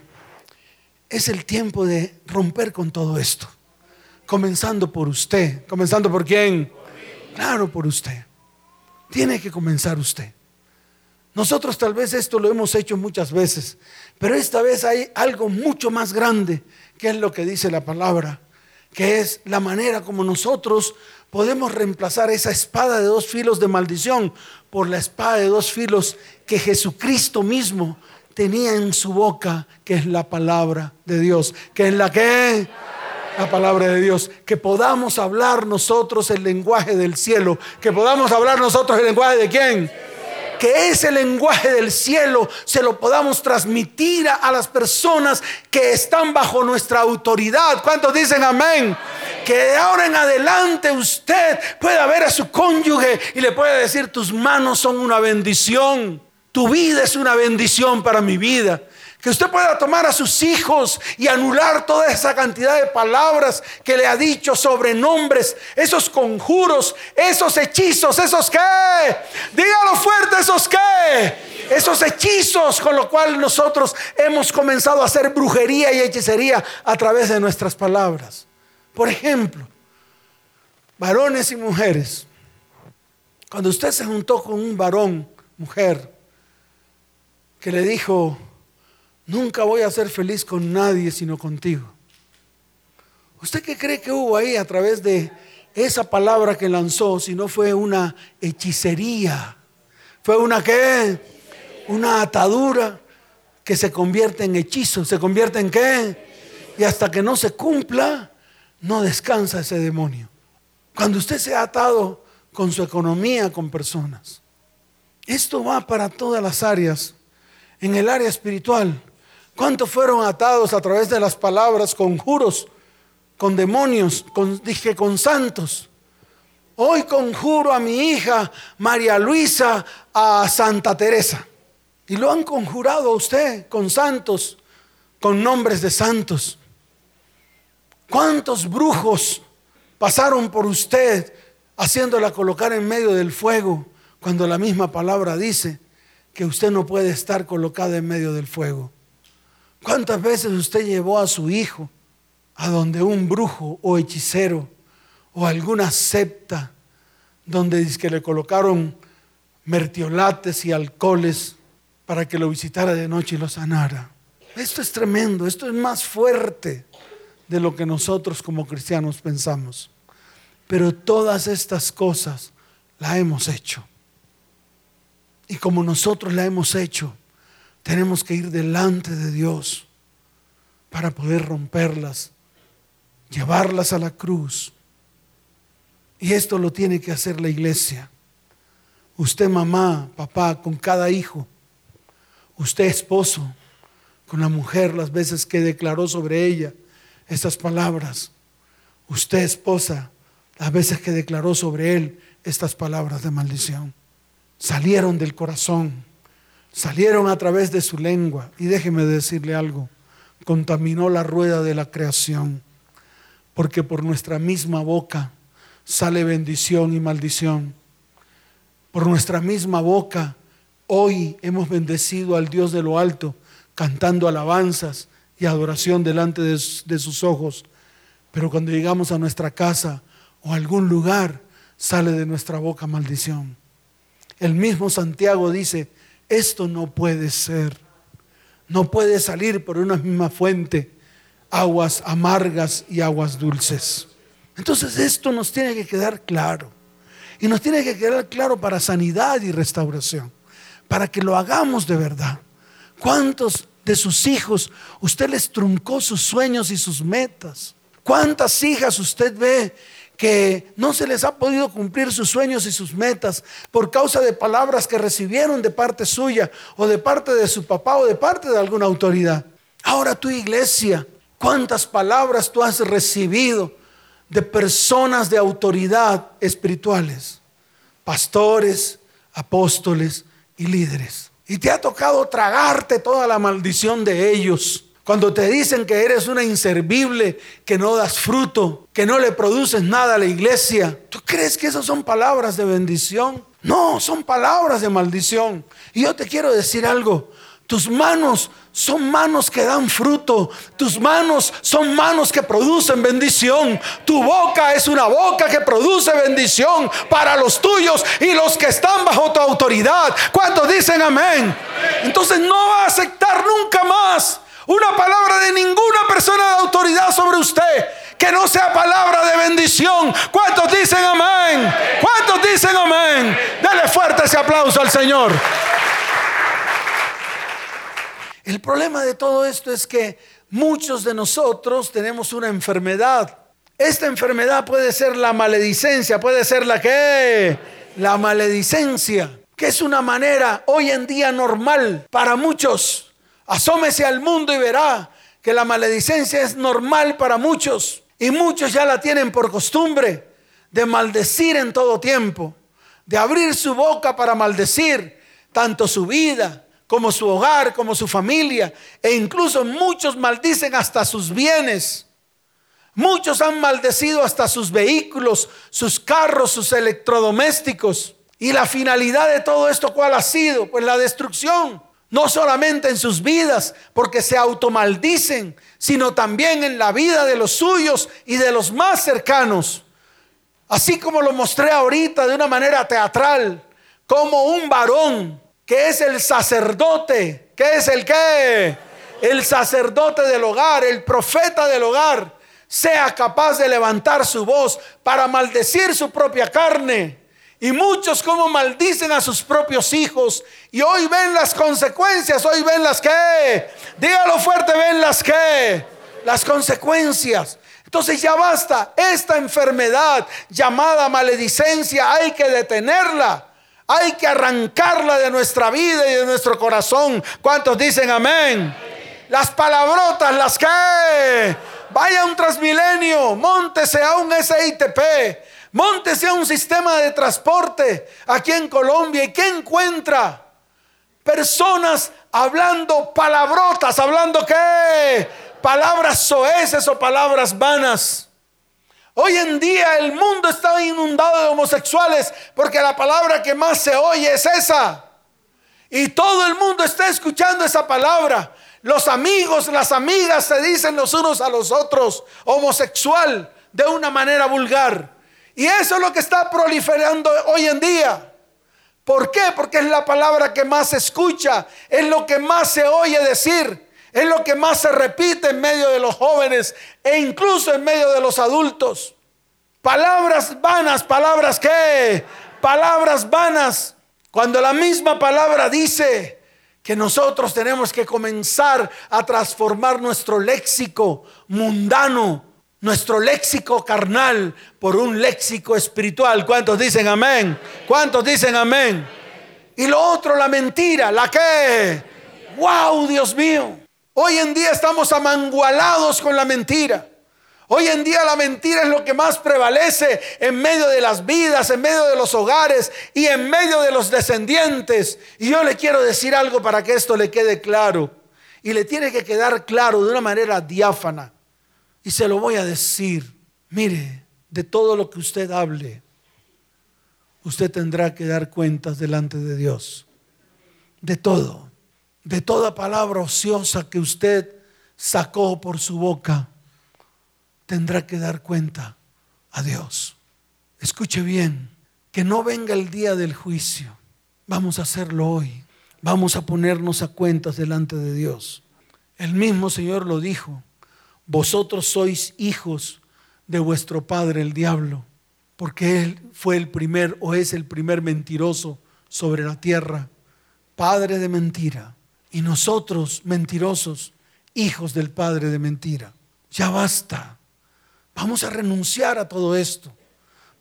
es el tiempo de romper con todo esto, comenzando por usted. ¿Comenzando por quién? Claro, por usted. Tiene que comenzar usted. Nosotros tal vez esto lo hemos hecho muchas veces, pero esta vez hay algo mucho más grande, que es lo que dice la palabra, que es la manera como nosotros podemos reemplazar esa espada de dos filos de maldición por la espada de dos filos que Jesucristo mismo tenía en su boca, que es la palabra de Dios, que es la que... la palabra de Dios, que podamos hablar nosotros el lenguaje del cielo, que podamos hablar nosotros el lenguaje de quién, que ese lenguaje del cielo se lo podamos transmitir a las personas que están bajo nuestra autoridad. ¿Cuántos dicen amén? Que de ahora en adelante usted pueda ver a su cónyuge y le pueda decir, tus manos son una bendición, tu vida es una bendición para mi vida. Que usted pueda tomar a sus hijos y anular toda esa cantidad de palabras que le ha dicho, sobrenombres, esos conjuros, esos hechizos, esos qué. Dígalo fuerte, esos qué. Esos hechizos con los cuales nosotros hemos comenzado a hacer brujería y hechicería a través de nuestras palabras. Por ejemplo, varones y mujeres. Cuando usted se juntó con un varón, mujer, que le dijo... nunca voy a ser feliz con nadie sino contigo. ¿Usted qué cree que hubo ahí a través de esa palabra que lanzó? Si no fue una hechicería, fue una ¿qué? Una atadura que se convierte en hechizo. ¿Se convierte en qué? Y hasta que no se cumpla, no descansa ese demonio. Cuando usted se ha atado con su economía, con personas. Esto va para todas las áreas. En el área espiritual, ¿cuántos fueron atados a través de las palabras, conjuros, con demonios, con santos? Hoy conjuro a mi hija María Luisa, a Santa Teresa. Y lo han conjurado a usted con santos, con nombres de santos. ¿Cuántos brujos pasaron por usted haciéndola colocar en medio del fuego cuando la misma palabra dice que usted no puede estar colocado en medio del fuego? ¿Cuántas veces usted llevó a su hijo a donde un brujo o hechicero o alguna secta donde dice que le colocaron mertiolates y alcoholes para que lo visitara de noche y lo sanara? Esto es tremendo, esto es más fuerte de lo que nosotros como cristianos pensamos. Pero todas estas cosas las hemos hecho. Y como nosotros la hemos hecho, tenemos que ir delante de Dios para poder romperlas, llevarlas a la cruz. Y esto lo tiene que hacer la iglesia. Usted, mamá, papá, con cada hijo. Usted, esposo, con la mujer, las veces que declaró sobre ella estas palabras. Usted, esposa, las veces que declaró sobre él estas palabras de maldición. Salieron del corazón, salieron a través de su lengua. Y déjeme decirle algo, contaminó la rueda de la creación, porque por nuestra misma boca sale bendición y maldición. Por nuestra misma boca hoy hemos bendecido al Dios de lo alto, cantando alabanzas y adoración delante de sus ojos. Pero cuando llegamos a nuestra casa o a algún lugar, sale de nuestra boca maldición. El mismo Santiago dice, esto no puede ser. No puede salir por una misma fuente aguas amargas y aguas dulces. Entonces esto nos tiene que quedar claro. Y nos tiene que quedar claro para sanidad y restauración. Para que lo hagamos de verdad. ¿Cuántos de sus hijos usted les truncó sus sueños y sus metas? ¿Cuántas hijas usted ve que no se les ha podido cumplir sus sueños y sus metas por causa de palabras que recibieron de parte suya o de parte de su papá o de parte de alguna autoridad? Ahora tu iglesia, ¿cuántas palabras tú has recibido de personas de autoridad espirituales? Pastores, apóstoles y líderes. Y te ha tocado tragarte toda la maldición de ellos. Cuando te dicen que eres una inservible, que no das fruto, que no le produces nada a la iglesia. ¿Tú crees que esas son palabras de bendición? No, son palabras de maldición. Y yo te quiero decir algo. Tus manos son manos que dan fruto. Tus manos son manos que producen bendición. Tu boca es una boca que produce bendición para los tuyos y los que están bajo tu autoridad. ¿Cuántos dicen amén? Entonces no va a aceptar nunca más una palabra de ninguna persona de autoridad sobre usted que no sea palabra de bendición. ¿Cuántos dicen amén? ¿Cuántos dicen amén? Dale fuerte ese aplauso al Señor. El problema de todo esto es que muchos de nosotros tenemos una enfermedad. Esta enfermedad puede ser la maledicencia, puede ser la que la maledicencia, que es una manera hoy en día normal para muchos. Asómese al mundo y verá que la maledicencia es normal para muchos. Y muchos ya la tienen por costumbre de maldecir en todo tiempo. De abrir su boca para maldecir tanto su vida como su hogar, como su familia. E incluso muchos maldicen hasta sus bienes. Muchos han maldecido hasta sus vehículos, sus carros, sus electrodomésticos. Y la finalidad de todo esto, ¿cuál ha sido? Pues la destrucción. No solamente en sus vidas, porque se automaldicen, sino también en la vida de los suyos y de los más cercanos. Así como lo mostré ahorita de una manera teatral, como un varón que es el sacerdote, que es el ¿qué? El sacerdote del hogar, el profeta del hogar, sea capaz de levantar su voz para maldecir su propia carne. Y muchos como maldicen a sus propios hijos. Y hoy ven las consecuencias. Hoy ven las que. Dígalo fuerte, ven las que. Las consecuencias. Entonces ya basta. Esta enfermedad llamada maledicencia hay que detenerla. Hay que arrancarla de nuestra vida y de nuestro corazón. ¿Cuántos dicen amén? Las palabrotas, las que. Vaya a un Transmilenio. Móntese a un SITP. Móntese a un sistema de transporte aquí en Colombia. ¿Y qué encuentra? Personas hablando palabrotas, hablando ¿qué? Palabras soeces o palabras vanas. Hoy en día el mundo está inundado de homosexuales porque la palabra que más se oye es esa. Y todo el mundo está escuchando esa palabra. Los amigos, las amigas se dicen los unos a los otros homosexual de una manera vulgar. Y eso es lo que está proliferando hoy en día. ¿Por qué? Porque es la palabra que más se escucha, es lo que más se oye decir, es lo que más se repite en medio de los jóvenes e incluso en medio de los adultos. Palabras vanas, ¿palabras qué? Palabras vanas. Cuando la misma palabra dice que nosotros tenemos que comenzar a transformar nuestro léxico mundano, nuestro léxico carnal, por un léxico espiritual. ¿Cuántos dicen amén? ¿Cuántos dicen amén? Y lo otro, la mentira, ¿la qué? ¡Wow, Dios mío! Hoy en día estamos amangualados con la mentira. Hoy en día la mentira es lo que más prevalece en medio de las vidas, en medio de los hogares y en medio de los descendientes. Y yo le quiero decir algo para que esto le quede claro. Y le tiene que quedar claro de una manera diáfana. Y se lo voy a decir. Mire, de todo lo que usted hable, usted tendrá que dar cuentas delante de Dios. De todo. De toda palabra ociosa que usted sacó por su boca, tendrá que dar cuenta a Dios. Escuche bien, que no venga el día del juicio. Vamos a hacerlo hoy. Vamos a ponernos a cuentas delante de Dios. El mismo Señor lo dijo: vosotros sois hijos de vuestro padre el diablo, porque él fue el primer, o es el primer mentiroso sobre la tierra, padre de mentira, y nosotros mentirosos, hijos del padre de mentira. Ya basta. Vamos a renunciar a todo esto.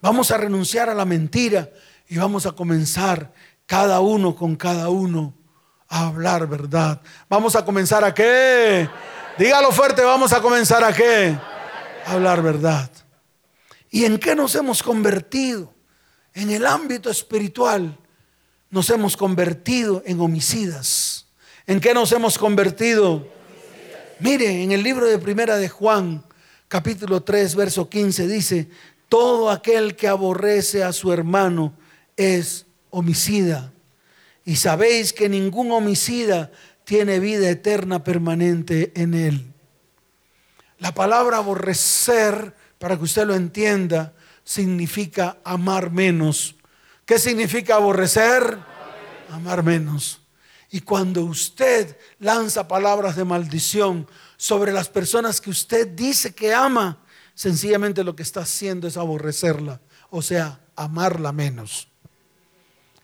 Vamos a renunciar a la mentira y vamos a comenzar cada uno con cada uno a hablar verdad. Vamos a comenzar a qué. Dígalo fuerte, vamos a comenzar a qué. A hablar verdad. ¿Y en qué nos hemos convertido? En el ámbito espiritual nos hemos convertido en homicidas. ¿En qué nos hemos convertido? Homicidas. Mire, en el libro de Primera de Juan, capítulo 3, verso 15 dice: todo aquel que aborrece a su hermano es homicida. Y sabéis que ningún homicida tiene vida eterna permanente en él. La palabra aborrecer, para que usted lo entienda, significa amar menos. ¿Qué significa aborrecer? Amar menos. Y cuando usted lanza palabras de maldición sobre las personas que usted dice que ama, sencillamente lo que está haciendo es aborrecerla, o sea, amarla menos.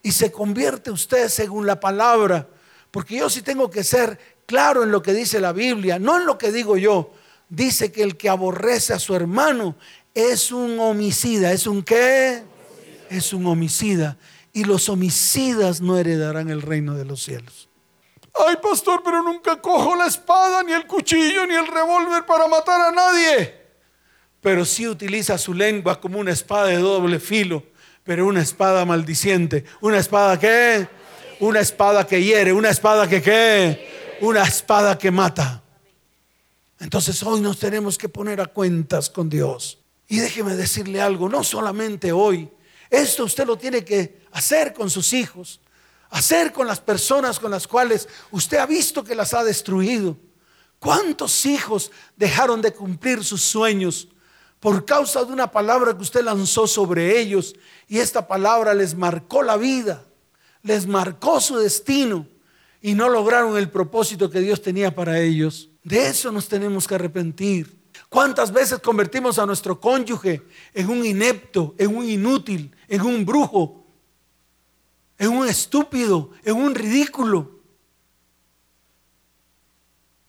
Y se convierte usted según la palabra, porque yo sí tengo que ser claro en lo que dice la Biblia, no en lo que digo yo. Dice que el que aborrece a su hermano es un homicida. ¿Es un qué? Homicida. Es un homicida. Y los homicidas no heredarán el reino de los cielos. Ay, pastor, pero nunca cojo la espada, ni el cuchillo, ni el revólver para matar a nadie. Pero sí utiliza su lengua como una espada de doble filo, pero una espada maldiciente. ¿Una espada qué? Una espada que hiere. ¿Una espada que qué? Una espada que mata. Entonces hoy nos tenemos que poner a cuentas con Dios. Y déjeme decirle algo, no solamente hoy. Esto usted lo tiene que hacer con sus hijos, hacer con las personas con las cuales usted ha visto que las ha destruido. ¿Cuántos hijos dejaron de cumplir sus sueños por causa de una palabra que usted lanzó sobre ellos? Y esta palabra les marcó la vida, les marcó su destino, y no lograron el propósito que Dios tenía para ellos. De eso nos tenemos que arrepentir. ¿Cuántas veces convertimos a nuestro cónyuge en un inepto, en un inútil, en un brujo, en un estúpido, en un ridículo?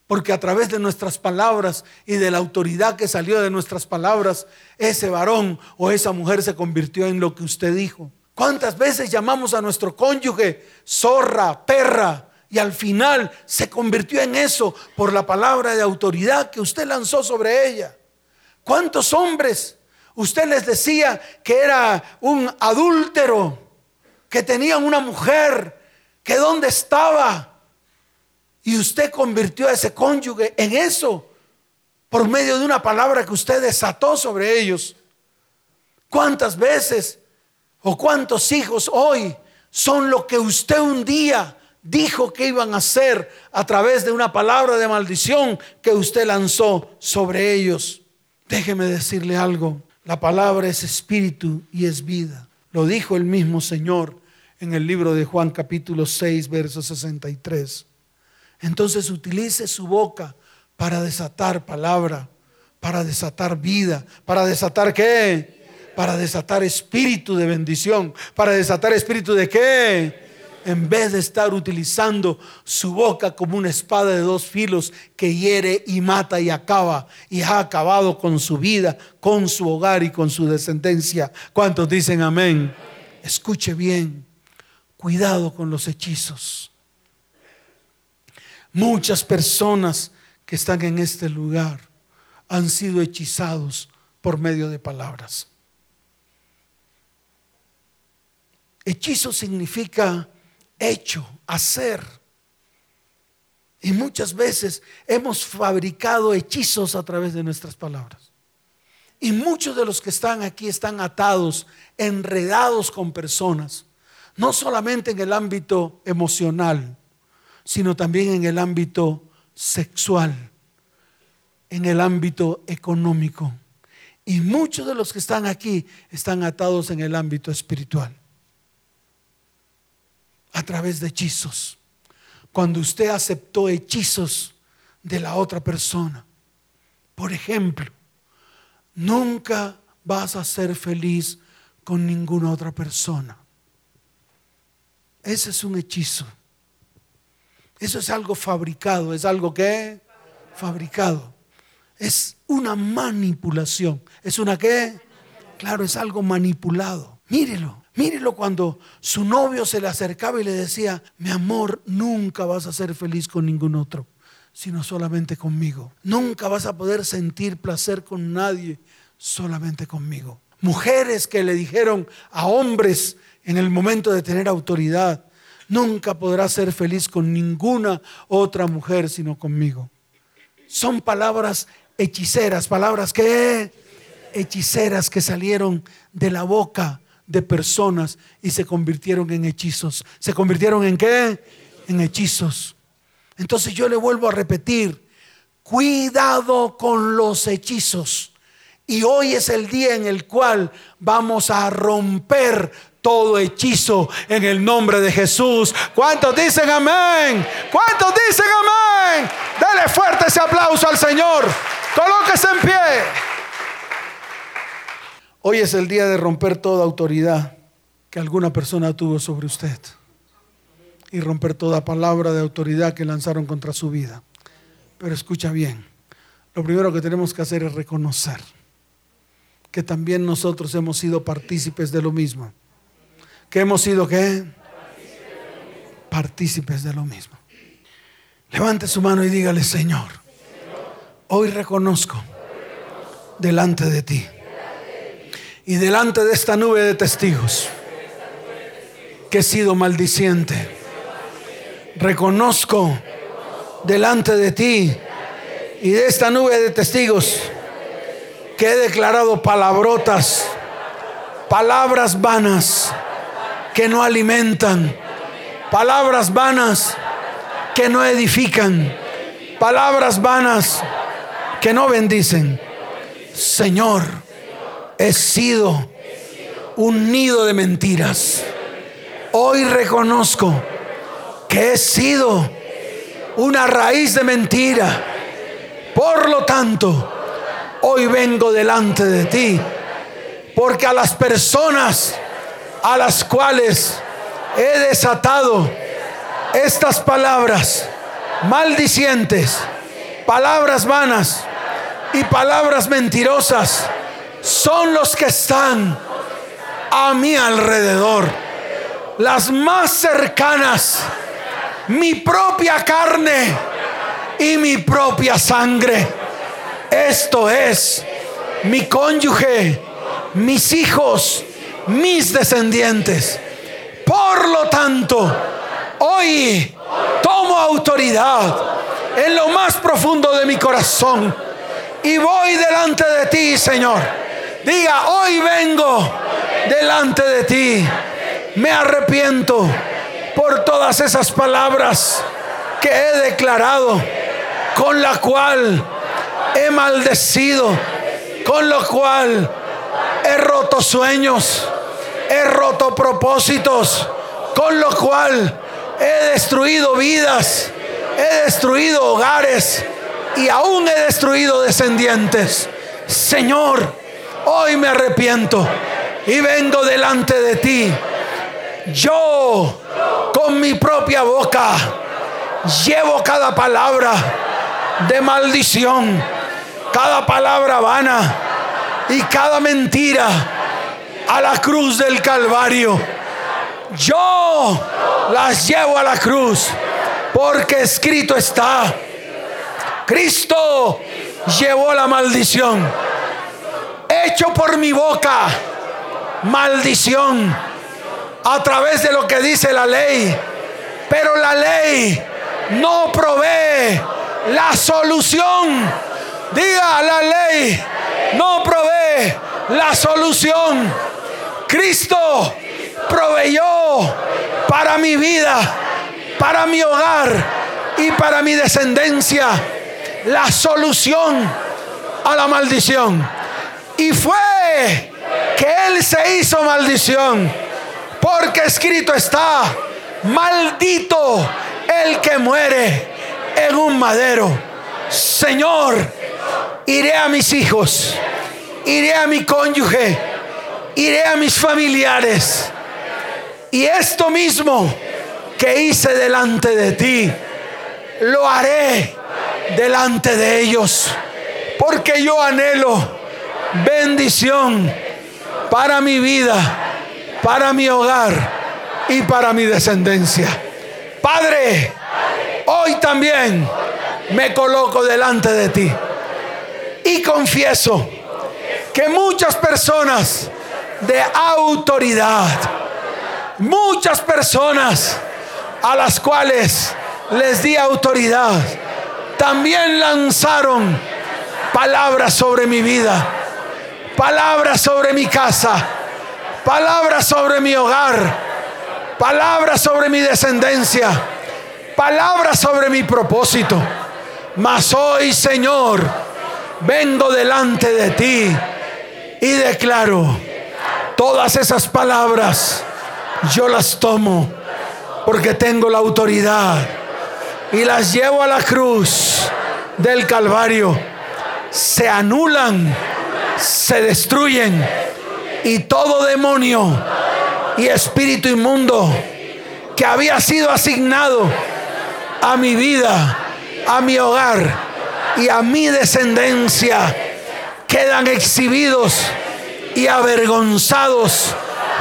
Porque a través de nuestras palabras y de la autoridad que salió de nuestras palabras, ese varón o esa mujer se convirtió en lo que usted dijo. ¿Cuántas veces llamamos a nuestro cónyuge zorra, perra, y al final se convirtió en eso por la palabra de autoridad que usted lanzó sobre ella? ¿Cuántos hombres usted les decía que era un adúltero, que tenía una mujer, que dónde estaba? Y usted convirtió a ese cónyuge en eso por medio de una palabra que usted desató sobre ellos. ¿Cuántas veces o cuántos hijos hoy son lo que usted un día dijo que iban a hacer a través de una palabra de maldición que usted lanzó sobre ellos. Déjeme decirle algo: la palabra es espíritu y es vida. Lo dijo el mismo Señor en el libro de Juan capítulo 6 verso 63. Entonces utilice su boca para desatar palabra, para desatar vida, para desatar ¿qué? Para desatar espíritu de bendición, para desatar espíritu de ¿qué? En vez de estar utilizando su boca como una espada de dos filos que hiere y mata y acaba, y ha acabado con su vida, con su hogar y con su descendencia. ¿Cuántos dicen amén? Escuche bien, cuidado con los hechizos. Muchas personas que están en este lugar han sido hechizados por medio de palabras. Hechizo significa hecho, hacer. Y muchas veces hemos fabricado hechizos a través de nuestras palabras. Y muchos de los que están aquí están atados, enredados con personas, no solamente en el ámbito emocional, sino también en el ámbito sexual, en el ámbito económico. Y muchos de los que están aquí están atados en el ámbito espiritual, a través de hechizos. Cuando usted aceptó hechizos de la otra persona, por ejemplo, nunca vas a ser feliz con ninguna otra persona. Ese es un hechizo. Eso es algo fabricado, es algo que fabricado. Es una manipulación. ¿Es una qué? Claro, es algo manipulado. Mírelo. Mírelo cuando su novio se le acercaba y le decía: mi amor, nunca vas a ser feliz con ningún otro, sino solamente conmigo. Nunca vas a poder sentir placer con nadie, solamente conmigo. Mujeres que le dijeron a hombres en el momento de tener autoridad: nunca podrás ser feliz con ninguna otra mujer, sino conmigo. Son palabras hechiceras, palabras que hechiceras que salieron de la boca de personas y se convirtieron en hechizos. ¿Se convirtieron en qué? En hechizos. Entonces yo le vuelvo a repetir: cuidado con los hechizos. Y hoy es el día en el cual vamos a romper todo hechizo en el nombre de Jesús. ¿Cuántos dicen amén? ¿Cuántos dicen amén? Dele fuerte ese aplauso al Señor. Colóquese en pie. Hoy es el día de romper toda autoridad que alguna persona tuvo sobre usted y romper toda palabra de autoridad que lanzaron contra su vida. Pero escucha bien, lo primero que tenemos que hacer es reconocer que también nosotros hemos sido partícipes de lo mismo. ¿Qué hemos sido qué? Partícipes de lo mismo. Levante su mano y dígale: Señor, hoy reconozco delante de ti y delante de esta nube de testigos que he sido maldiciente. Reconozco delante de ti y de esta nube de testigos que he declarado palabrotas, palabras vanas que no alimentan, palabras vanas que no edifican, palabras vanas que no bendicen. Señor, he sido un nido de mentiras. Hoy reconozco que he sido una raíz de mentira. Por lo tanto, hoy vengo delante de ti, porque a las personas a las cuales he desatado estas palabras maldicientes, palabras vanas y palabras mentirosas, son los que están a mi alrededor, las más cercanas, mi propia carne y mi propia sangre. Esto es mi cónyuge, mis hijos, mis descendientes. Por lo tanto, hoy tomo autoridad en lo más profundo de mi corazón y voy delante de ti, Señor. Diga: hoy vengo delante de ti. Me arrepiento por todas esas palabras que he declarado, con la cual he maldecido, con lo cual he roto sueños, he roto propósitos, con lo cual he destruido vidas, he destruido hogares y aún he destruido descendientes. Señor, hoy me arrepiento y vengo delante de ti. Yo con mi propia boca llevo cada palabra de maldición, cada palabra vana y cada mentira a la cruz del Calvario. Yo las llevo a la cruz, porque escrito está: Cristo llevó la maldición. Hecho por mi boca maldición a través de lo que dice la ley, pero la ley no provee la solución. Diga: la ley no provee la solución. Cristo proveyó para mi vida, para mi hogar y para mi descendencia la solución a la maldición. Y fue que Él se hizo maldición, porque escrito está: maldito el que muere en un madero. Señor, iré a mis hijos, iré a mi cónyuge, iré a mis familiares, y esto mismo que hice delante de ti lo haré delante de ellos, porque yo anhelo bendición para mi vida, para mi hogar y para mi descendencia. Padre, hoy también me coloco delante de ti y confieso que muchas personas de autoridad, muchas personas a las cuales les di autoridad, también lanzaron palabras sobre mi vida, palabras sobre mi casa, palabras sobre mi hogar, palabras sobre mi descendencia, palabras sobre mi propósito. Mas hoy, Señor, vengo delante de ti y declaro: todas esas palabras yo las tomo, porque tengo la autoridad, y las llevo a la cruz del Calvario. Se anulan, se destruyen, y todo demonio y espíritu inmundo que había sido asignado a mi vida, a mi hogar y a mi descendencia, quedan exhibidos y avergonzados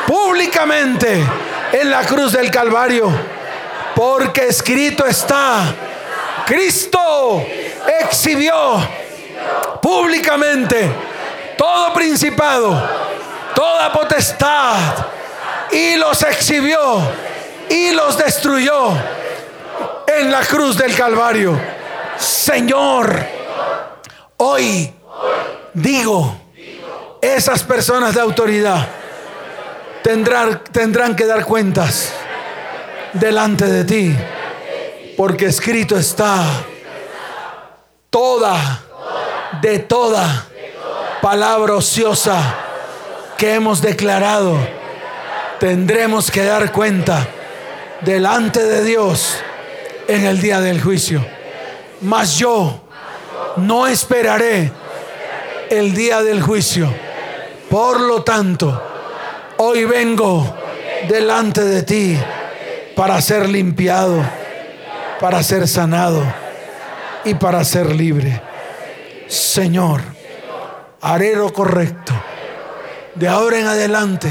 públicamente en la cruz del Calvario, porque escrito está: Cristo exhibió públicamente todo principado, toda potestad, y los exhibió y los destruyó en la cruz del Calvario. Señor, hoy digo: esas personas de autoridad tendrán que dar cuentas delante de ti, porque escrito está: toda, de toda palabra ociosa que hemos declarado, tendremos que dar cuenta delante de Dios en el día del juicio. Mas yo no esperaré el día del juicio. Por lo tanto, hoy vengo delante de ti para ser limpiado, para ser sanado y para ser libre. Señor, haré lo correcto. De ahora en adelante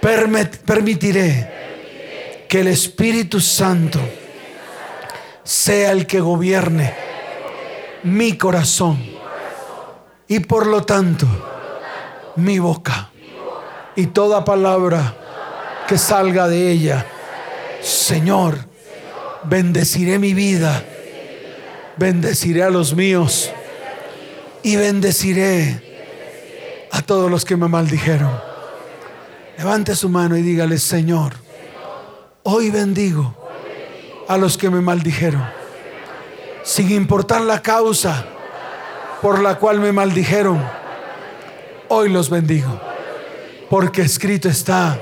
permitiré que el Espíritu Santo sea el que gobierne mi corazón y por lo tanto mi boca, y toda palabra que salga de ella. Señor, bendeciré mi vida, bendeciré a los míos y bendeciré a todos los que me maldijeron. Levante su mano y dígale: Señor, Hoy bendigo a los que me maldijeron, sin importar la causa por la cual me maldijeron. Hoy los bendigo, porque escrito está: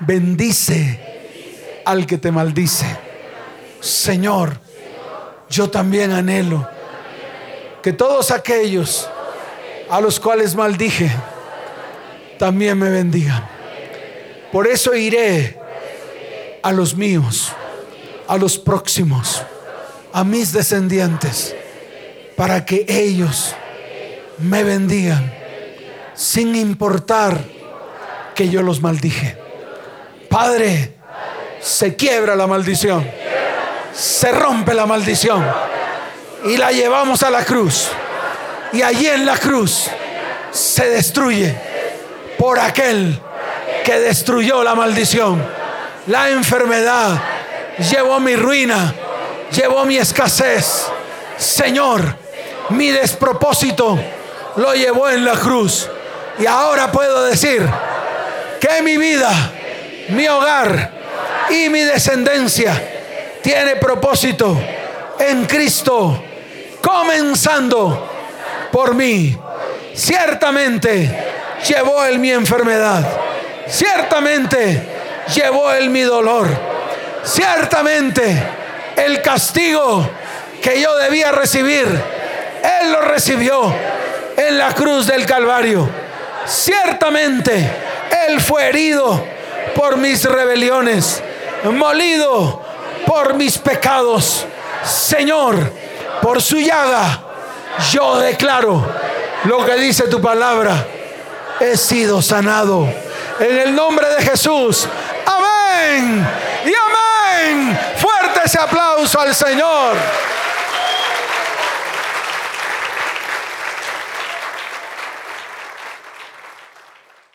bendice al que te maldice. Señor, yo también anhelo que todos aquellos a los cuales maldije también me bendigan. Por eso iré a los míos, a los próximos, a mis descendientes, para que ellos me bendigan, sin importar que yo los maldije. Padre, se quiebra la maldición, se rompe la maldición, y la llevamos a la cruz, y allí en la cruz se destruye por aquel que destruyó la maldición. La enfermedad llevó mi ruina, llevó mi escasez. Señor, mi despropósito lo llevó en la cruz. Y ahora puedo decir que mi vida, mi hogar y mi descendencia tiene propósito en Cristo, comenzando por mí. Ciertamente llevó él mi enfermedad, ciertamente llevó él mi dolor, ciertamente el castigo que yo debía recibir, él lo recibió en la cruz del Calvario. Ciertamente él fue herido por mis rebeliones, molido por mis pecados. Señor, por su llaga yo declaro lo que dice tu palabra: he sido sanado. En el nombre de Jesús. Amén y amén. Fuerte ese aplauso al Señor.